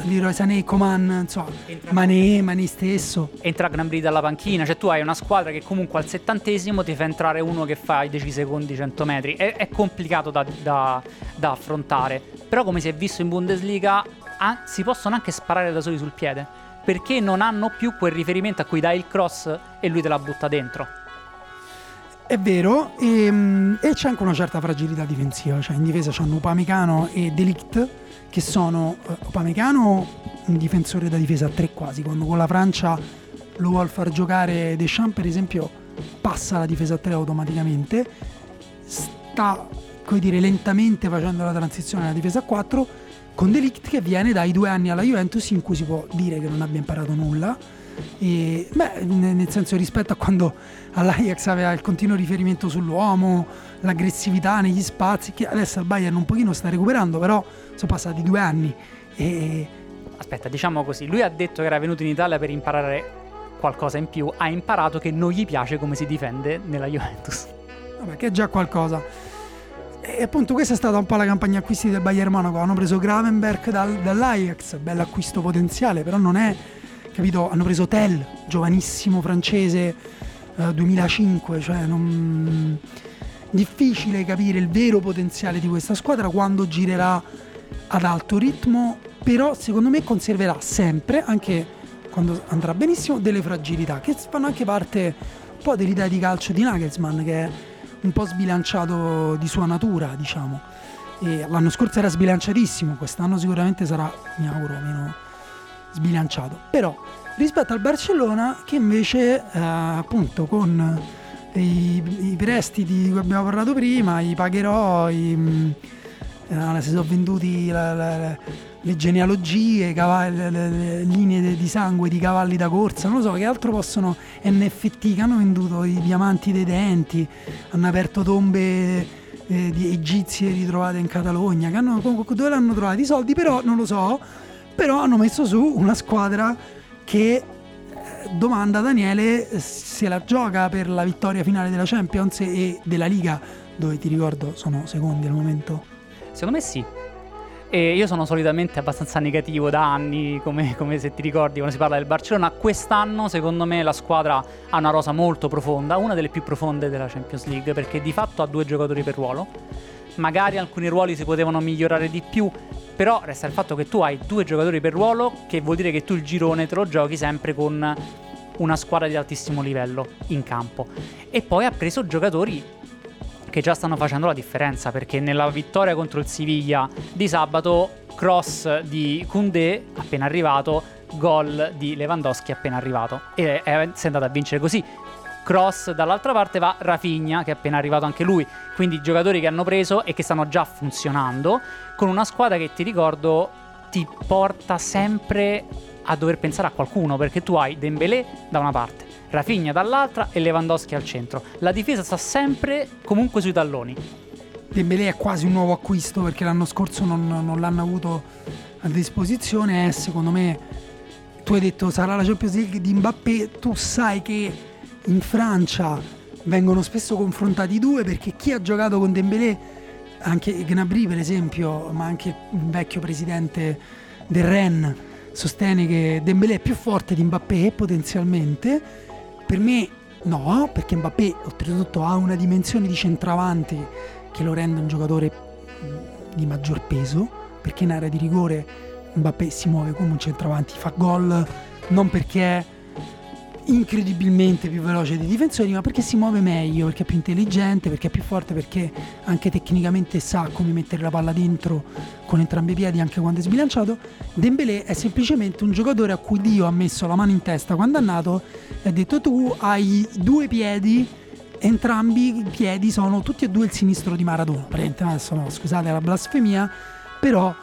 Leroy Sané, Coman, insomma, Mané stesso. Entra Gnabry dalla panchina, cioè tu hai una squadra che comunque al 70° ti fa entrare uno che fa i 10 secondi 100 metri. È complicato da affrontare, però come si è visto in Bundesliga si possono anche sparare da soli sul piede, perché non hanno più quel riferimento a cui dai il cross e lui te la butta dentro. È vero, e c'è anche una certa fragilità difensiva, cioè in difesa c'hanno Upamecano e De Ligt, che sono Upamecano un difensore da difesa a 3 quasi, quando con la Francia lo vuol far giocare Deschamps per esempio passa la difesa a 3 automaticamente, sta come dire lentamente facendo la transizione alla difesa a 4 con De Ligt che viene dai 2 anni alla Juventus in cui si può dire che non abbia imparato nulla. E, beh, nel senso, rispetto a quando all'Ajax aveva il continuo riferimento sull'uomo, l'aggressività negli spazi, che adesso il Bayern un pochino sta recuperando, però sono passati 2 anni e... Aspetta, diciamo così, lui ha detto che era venuto in Italia per imparare qualcosa in più, ha imparato che non gli piace come si difende nella Juventus. Vabbè, che è già qualcosa. E appunto questa è stata un po' la campagna acquisti del Bayern Monaco. Hanno preso Gravenberch dall'Ajax, bell'acquisto potenziale, però non è... Capito? Hanno preso Tell, giovanissimo francese, 2005, cioè non... difficile capire il vero potenziale di questa squadra quando girerà ad alto ritmo, però secondo me conserverà sempre, anche quando andrà benissimo, delle fragilità che fanno anche parte un po' dell'idea di calcio di Nagelsmann, che è un po' sbilanciato di sua natura, diciamo. E l'anno scorso era sbilanciatissimo, quest'anno sicuramente sarà, mi auguro, meno sbilanciato, però rispetto al Barcellona che invece appunto con i prestiti di cui abbiamo parlato prima, i pagherò, si sono venduti le genealogie, le linee di sangue di cavalli da corsa, non lo so che altro possono, NFT che hanno venduto, i diamanti dei denti, hanno aperto tombe di egizie ritrovate in Catalogna, che hanno, dove l'hanno trovati i soldi però non lo so. Però hanno messo su una squadra che, domanda Daniele, se la gioca per la vittoria finale della Champions e della Liga, dove ti ricordo sono secondi al momento. Secondo me sì. E io sono solitamente abbastanza negativo da anni, come se ti ricordi quando si parla del Barcellona. Quest'anno secondo me la squadra ha una rosa molto profonda, una delle più profonde della Champions League, perché di fatto ha 2 giocatori per ruolo. Magari alcuni ruoli si potevano migliorare di più, però resta il fatto che tu hai 2 giocatori per ruolo, che vuol dire che tu il girone te lo giochi sempre con una squadra di altissimo livello in campo. E poi ha preso giocatori che già stanno facendo la differenza, perché nella vittoria contro il Siviglia di sabato, cross di Koundé appena arrivato, gol di Lewandowski appena arrivato, e è andato a vincere così. Cross dall'altra parte va Rafinha, che è appena arrivato anche lui, quindi giocatori che hanno preso e che stanno già funzionando, con una squadra che, ti ricordo, ti porta sempre a dover pensare a qualcuno, perché tu hai Dembélé da una parte, Rafinha dall'altra e Lewandowski al centro. La difesa sta sempre comunque sui talloni. Dembélé è quasi un nuovo acquisto, perché l'anno scorso non l'hanno avuto a disposizione, e secondo me, tu hai detto sarà la Champions League di Mbappé, tu sai che in Francia vengono spesso confrontati i 2, perché chi ha giocato con Dembélé, anche Gnabry per esempio, ma anche il vecchio presidente del Rennes, sostiene che Dembélé è più forte di Mbappé potenzialmente. Per me no, perché Mbappé oltretutto ha una dimensione di centravanti che lo rende un giocatore di maggior peso, perché in area di rigore Mbappé si muove come un centravanti, fa gol non perché incredibilmente più veloce dei difensori, ma perché si muove meglio, perché è più intelligente, perché è più forte, perché anche tecnicamente sa come mettere la palla dentro con entrambi i piedi anche quando è sbilanciato. Dembélé è semplicemente un giocatore a cui Dio ha messo la mano in testa quando è nato e ha detto: tu hai due piedi, entrambi i piedi sono tutti e due il sinistro di Maradona. Adesso no, scusate la blasfemia, però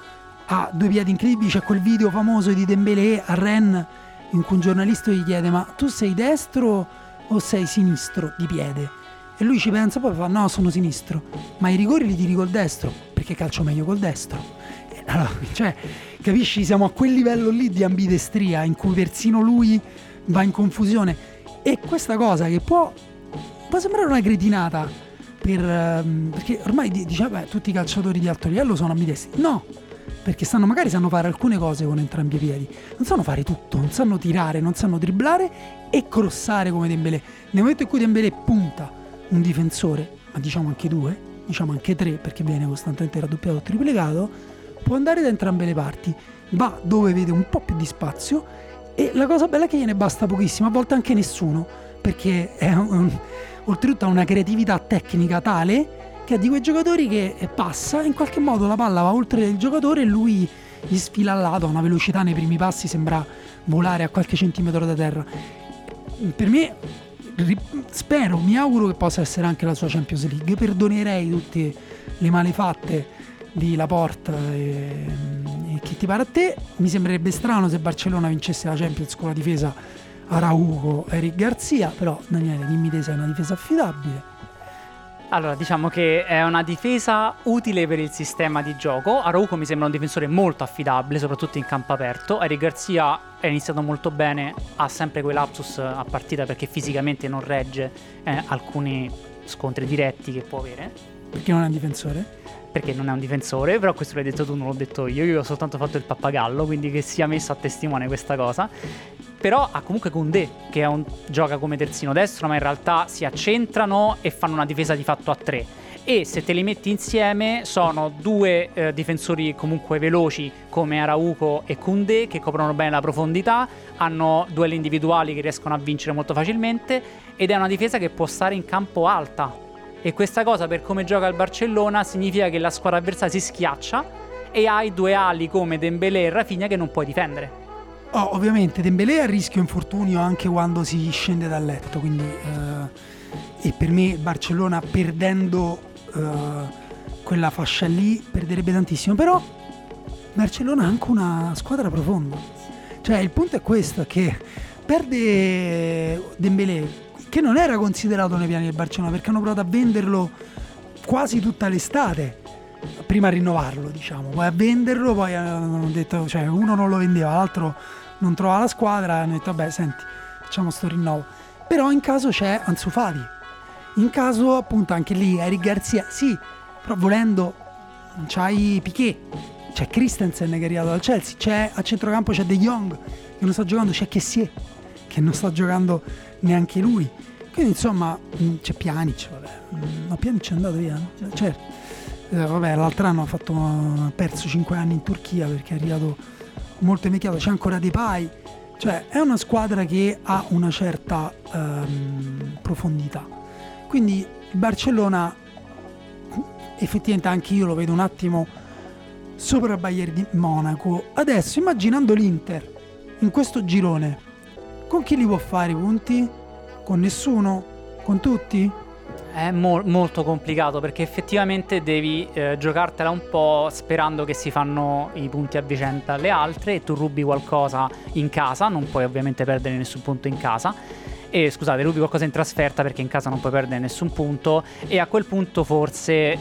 ha due piedi incredibili. C'è quel video famoso di Dembélé a Rennes in cui un giornalista gli chiede: ma tu sei destro o sei sinistro di piede? E lui ci pensa, poi fa: no, sono sinistro. Ma i rigori li tiri col destro, perché calcio meglio col destro. Allora, cioè, capisci, siamo a quel livello lì di ambidestria in cui persino lui va in confusione. E questa cosa che può sembrare una cretinata, perché ormai diciamo, tutti i calciatori di alto livello sono ambidestri. No, perché magari sanno fare alcune cose con entrambi i piedi, non sanno fare tutto, non sanno tirare, non sanno dribblare e crossare come Dembélé. Nel momento in cui Dembélé punta un difensore, ma diciamo anche due, diciamo anche tre, perché viene costantemente raddoppiato o triplicato, può andare da entrambe le parti, va dove vede un po' più di spazio, e la cosa bella è che gliene basta pochissimo, a volte anche nessuno, perché è oltretutto ha una creatività tecnica tale che è di quei giocatori che passa in qualche modo, la palla va oltre il giocatore e lui gli sfila al lato a una velocità nei primi passi, sembra volare a qualche centimetro da terra. Per me, spero, mi auguro che possa essere anche la sua Champions League. Perdonerei tutte le malefatte di Laporta e chi ti pare a te. Mi sembrerebbe strano se Barcellona vincesse la Champions con la difesa Araujo, Eric Garcia, però Daniele, dimmi te se è una difesa affidabile. Allora, diciamo che è una difesa utile per il sistema di gioco. Araujo mi sembra un difensore molto affidabile, soprattutto in campo aperto. Eric Garcia è iniziato molto bene, ha sempre quei lapsus a partita perché fisicamente non regge alcuni scontri diretti che può avere. Perché non è un difensore? Perché non è un difensore, però questo l'hai detto tu, non l'ho detto io ho soltanto fatto il pappagallo, quindi che sia messo a testimone questa cosa. Però ha comunque Koundé, che gioca come terzino destro, ma in realtà si accentrano e fanno una difesa di fatto a tre. E se te li metti insieme sono due difensori comunque veloci come Araujo e Koundé, che coprono bene la profondità, hanno duelli individuali che riescono a vincere molto facilmente, ed è una difesa che può stare in campo alta. E questa cosa, per come gioca il Barcellona, significa che la squadra avversaria si schiaccia e hai due ali come Dembélé e Rafinha che non puoi difendere. Ovviamente Dembélé è a rischio infortunio anche quando si scende dal letto, quindi e per me Barcellona, perdendo quella fascia lì, perderebbe tantissimo. Però Barcellona è anche una squadra profonda, cioè il punto è questo, che perde Dembélé, che non era considerato nei piani del Barcellona, perché hanno provato a venderlo quasi tutta l'estate prima a rinnovarlo, diciamo, poi a venderlo, poi hanno detto, cioè uno non lo vendeva, l'altro non trovava la squadra, hanno detto vabbè, senti, facciamo sto rinnovo. Però in caso c'è Ansu Fati, in caso appunto anche lì Eric Garcia, sì, però volendo c'hai Piqué, c'è Christensen che è arrivato dal Chelsea, c'è a centrocampo c'è De Jong che non sta giocando, c'è Kessié che non sta giocando neanche lui, quindi insomma c'è Pjanic, vabbè, ma Pjanic è andato via, no? Certo, vabbè, l'altro anno ha perso 5 anni in Turchia perché è arrivato molto invecchiato. C'è ancora Depay, cioè è una squadra che ha una certa profondità. Quindi il Barcellona effettivamente anche io lo vedo un attimo sopra Bayern di Monaco. Adesso immaginando l'Inter in questo girone, con chi li può fare i punti? Con nessuno? Con tutti? È molto complicato, perché effettivamente devi giocartela un po' sperando che si fanno i punti a vicenda alle altre e tu rubi qualcosa in casa, non puoi ovviamente perdere nessun punto in casa, e scusate, rubi qualcosa in trasferta perché in casa non puoi perdere nessun punto, e a quel punto forse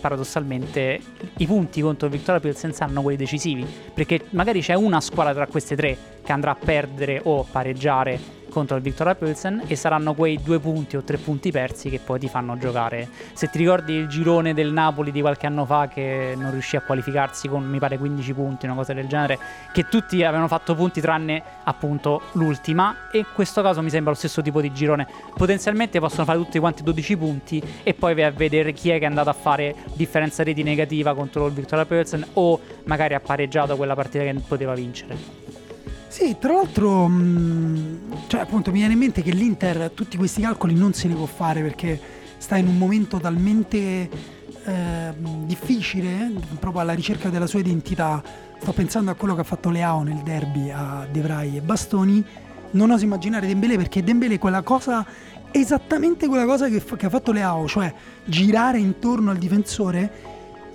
paradossalmente i punti contro Viktoria Pilsen saranno quelli decisivi, perché magari c'è una squadra tra queste tre che andrà a perdere o pareggiare contro il Viktoria Pilsen, e saranno quei 2 punti o 3 punti persi che poi ti fanno giocare. Se ti ricordi il girone del Napoli di qualche anno fa, che non riuscì a qualificarsi con mi pare 15 punti, una cosa del genere, che tutti avevano fatto punti tranne appunto l'ultima, e in questo caso mi sembra lo stesso tipo di girone. Potenzialmente possono fare tutti quanti 12 punti e poi vai a vedere chi è che è andato a fare differenza reti negativa contro il Viktoria Pilsen o magari ha pareggiato quella partita che poteva vincere. Sì, tra l'altro cioè, appunto, mi viene in mente che l'Inter tutti questi calcoli non se li può fare, perché sta in un momento talmente difficile, proprio alla ricerca della sua identità. Sto pensando a quello che ha fatto Leao nel derby a De Vrij e Bastoni. Non oso immaginare Dembélé, perché Dembélé è quella cosa, esattamente quella cosa che ha fatto Leao, cioè girare intorno al difensore.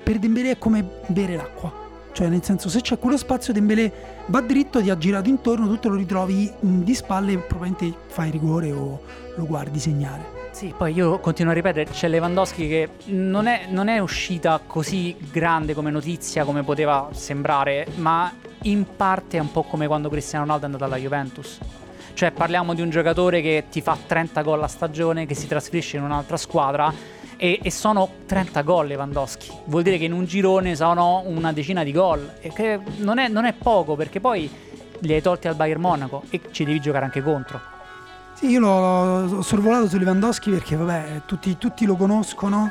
Per Dembélé è come bere l'acqua, cioè nel senso, se c'è quello spazio Dembélé va dritto, ti ha girato intorno, tu te lo ritrovi di spalle e probabilmente fai rigore o lo guardi segnare. Sì, poi io continuo a ripetere, c'è Lewandowski che non è uscita così grande come notizia come poteva sembrare, ma in parte è un po' come quando Cristiano Ronaldo è andato alla Juventus. Cioè parliamo di un giocatore che ti fa 30 gol a stagione, che si trasferisce in un'altra squadra e sono 30 gol Lewandowski. Vuol dire che in un girone sono una decina di gol, e che non è poco, perché poi li hai tolti al Bayern Monaco e ci devi giocare anche contro. Sì, io l'ho sorvolato su Lewandowski perché vabbè, tutti lo conoscono.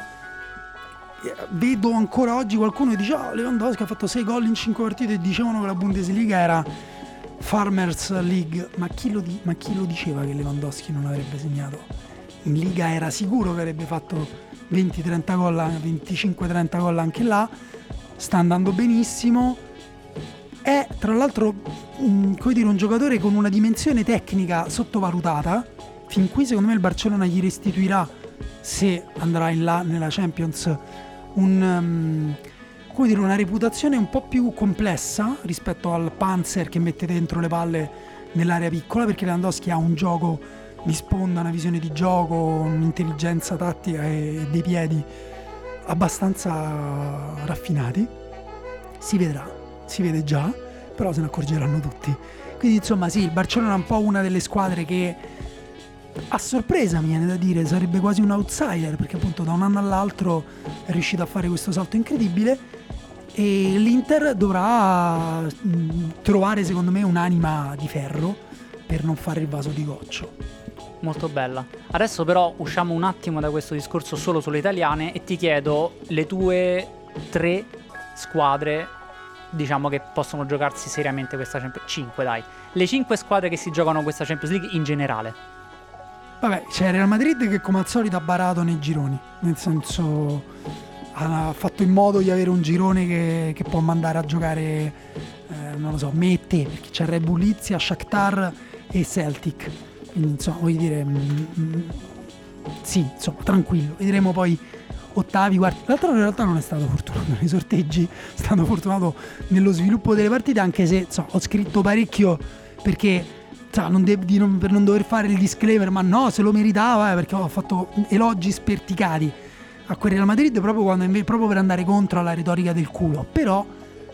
Vedo ancora oggi qualcuno che dice Lewandowski ha fatto 6 gol in 5 partite e dicevano che la Bundesliga era Farmers League. Ma chi lo diceva che Lewandowski non avrebbe segnato? In Liga era sicuro che avrebbe fatto 20-30 gol, 25-30 gol anche là. Sta andando benissimo. È tra l'altro un giocatore con una dimensione tecnica sottovalutata. Fin qui secondo me il Barcellona gli restituirà, se andrà in là nella Champions, una reputazione un po' più complessa rispetto al Panzer che mette dentro le palle nell'area piccola, perché Lewandowski ha un gioco di sponda, una visione di gioco, un'intelligenza tattica e dei piedi abbastanza raffinati. Si vedrà. Si vede già, però se ne accorgeranno tutti. Quindi insomma sì, il Barcellona è un po' una delle squadre che a sorpresa, mi viene da dire, sarebbe quasi un outsider, perché appunto da un anno all'altro è riuscito a fare questo salto incredibile, e l'Inter dovrà trovare secondo me un'anima di ferro per non fare il vaso di goccio. Molto bella. Adesso però usciamo un attimo da questo discorso solo sulle italiane e ti chiedo le tue 3 squadre, diciamo, che possono giocarsi seriamente questa Champions League. 5, dai. Le 5 squadre che si giocano questa Champions League in generale. Vabbè, c'è Real Madrid che come al solito ha barato nei gironi, nel senso ha fatto in modo di avere un girone che può mandare a giocare non lo so, me e te, perché c'è Red Bull, Shakhtar e Celtic. Quindi insomma, voglio dire sì, insomma, tranquillo. Vedremo poi ottavi, quarti. L'altro in realtà non è stato fortunato nei sorteggi, è stato fortunato nello sviluppo delle partite, anche se ho scritto parecchio perché per non dover fare il disclaimer, ma no, se lo meritava, perché ho fatto elogi sperticati a quel Real Madrid proprio per andare contro alla retorica del culo. Però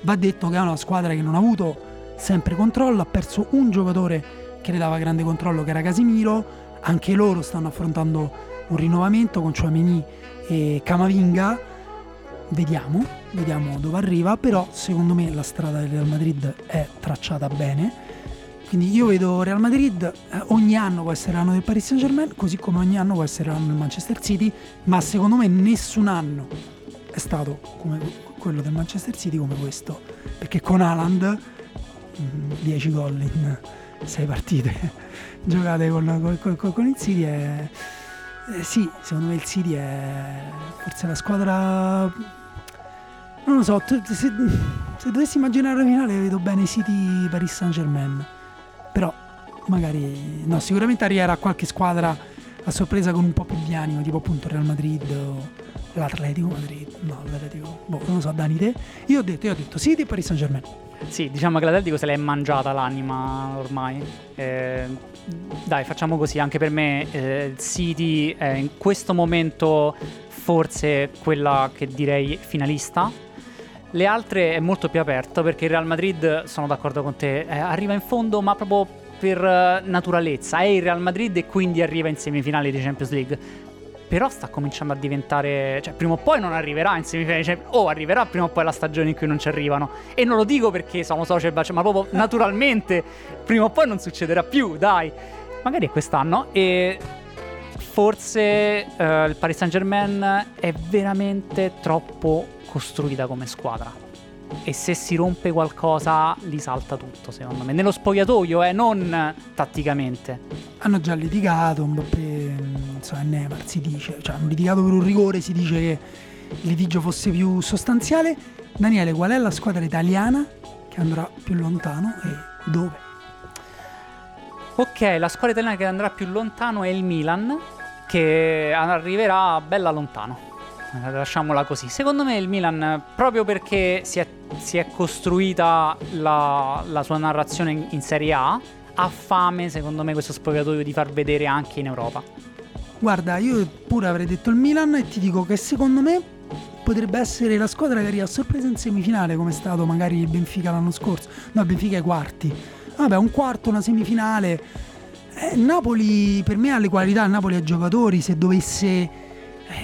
va detto che è una squadra che non ha avuto sempre controllo, ha perso un giocatore che le dava grande controllo, che era Casemiro. Anche loro stanno affrontando un rinnovamento con Tchouaméni e Camavinga. Vediamo dove arriva, però secondo me la strada del Real Madrid è tracciata bene. Quindi io vedo Real Madrid, ogni anno può essere l'anno del Paris Saint Germain, così come ogni anno può essere l'anno del Manchester City, ma secondo me nessun anno è stato come quello del Manchester City come questo, perché con Haaland 10 gol in 6 partite giocate con il City è... sì, secondo me il City è forse la squadra, non lo so, se dovessi immaginare la finale vedo bene City Paris Saint Germain, però magari no, sicuramente arriverà qualche squadra a sorpresa con un po' più di animo, tipo appunto Real Madrid o l'Atletico Madrid, non lo so, Dani te? Io ho detto City e Paris Saint Germain. Sì, diciamo che l'Atletico se l'è mangiata l'anima ormai. Dai, facciamo così, anche per me City è in questo momento forse quella che direi finalista. Le altre è molto più aperto, perché il Real Madrid, sono d'accordo con te, arriva in fondo, ma proprio per naturalezza. È il Real Madrid e quindi arriva in semifinale di Champions League. Però sta cominciando a diventare, cioè prima o poi non arriverà in semifinale, cioè, o arriverà prima o poi la stagione in cui non ci arrivano. E non lo dico perché sono socio del Barcellona, ma proprio naturalmente prima o poi non succederà più, dai. Magari è quest'anno. E forse il Paris Saint Germain è veramente troppo costruita come squadra. e se si rompe qualcosa li salta tutto, secondo me, nello spogliatoio, non tatticamente. Hanno già litigato Mbappé, insomma, Neymar, si dice, cioè hanno litigato per un rigore, si dice che il litigio fosse più sostanziale. Daniele, qual è la squadra italiana che andrà più lontano e dove? Ok, la squadra italiana che andrà più lontano è il Milan, che arriverà bella lontano, lasciamola così. Secondo me il Milan, proprio perché si è costruita la sua narrazione in Serie A, ha fame, secondo me, questo spogliatoio di far vedere anche in Europa. Guarda, io pure avrei detto il Milan e ti dico che secondo me potrebbe essere la squadra che arriva a sorpresa in semifinale, come è stato magari il Benfica l'anno scorso. No, il Benfica ai quarti. Vabbè, un quarto, una semifinale. Napoli per me ha le qualità, Napoli ha giocatori, se dovesse,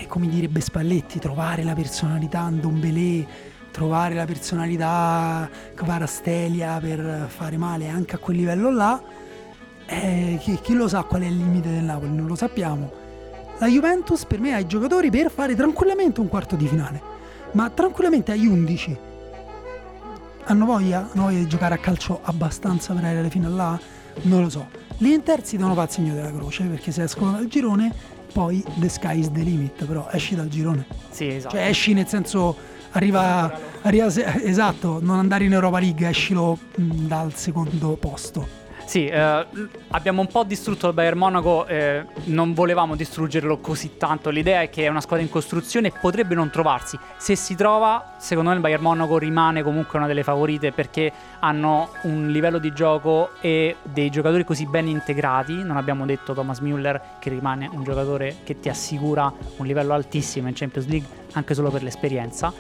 come direbbe Spalletti, trovare la personalità Ndombélé, trovare la personalità Kvaratskhelia per fare male anche a quel livello là, chi lo sa qual è il limite del Napoli, non lo sappiamo. La Juventus per me ha i giocatori per fare tranquillamente un quarto di finale, ma tranquillamente agli 11. Hanno voglia di giocare a calcio abbastanza per arrivare fino a là? Non lo so. L'Inter si dà un pazzigno della croce, perché se escono dal girone poi the sky is the limit, però esci dal girone. Sì, esatto. Cioè esci nel senso arriva esatto, non andare in Europa League, escilo dal secondo posto. Sì, abbiamo un po' distrutto il Bayern Monaco, non volevamo distruggerlo così tanto. L'idea è che è una squadra in costruzione e potrebbe non trovarsi. Se si trova, secondo me il Bayern Monaco rimane comunque una delle favorite, perché hanno un livello di gioco e dei giocatori così ben integrati. Non abbiamo detto Thomas Müller, che rimane un giocatore che ti assicura un livello altissimo in Champions League, anche solo per l'esperienza.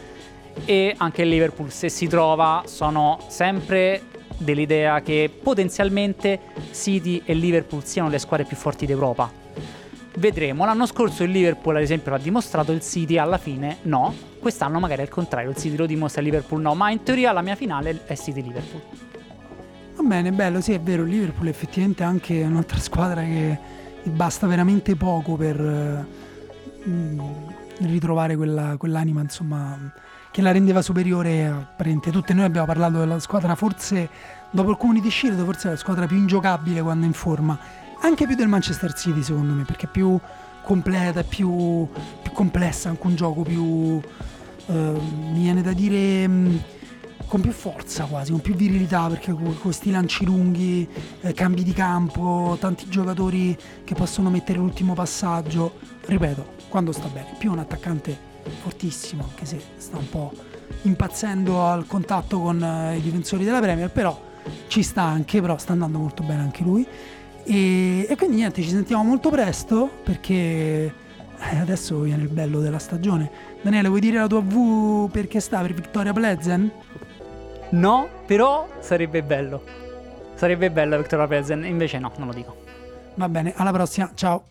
E anche il Liverpool, se si trova, sono sempre dell'idea che potenzialmente City e Liverpool siano le squadre più forti d'Europa. Vedremo, l'anno scorso il Liverpool ad esempio l'ha dimostrato, il City alla fine no, quest'anno magari è il contrario, il City lo dimostra, il Liverpool no, ma in teoria la mia finale è City-Liverpool. Va bene, bello, sì, è vero, il Liverpool è effettivamente anche un'altra squadra che basta veramente poco per ritrovare quell'anima, insomma, che la rendeva superiore a apparentemente tutte. Noi abbiamo parlato della squadra, forse dopo il Community Shield, forse è la squadra più ingiocabile quando è in forma, anche più del Manchester City secondo me, perché è più completa, è più complessa, anche un gioco più mi viene da dire con più forza, quasi con più virilità, perché con questi lanci lunghi, cambi di campo, tanti giocatori che possono mettere l'ultimo passaggio, ripeto, quando sta bene, più un attaccante fortissimo, anche se sta un po' impazzendo al contatto con i difensori della Premier, però ci sta anche, però sta andando molto bene anche lui, e quindi niente, ci sentiamo molto presto, perché adesso viene il bello della stagione. Daniele, vuoi dire la tua V perché sta per Victoria Plzen? No, però sarebbe bello Victoria Plzen, invece no, non lo dico. Va bene, alla prossima, ciao.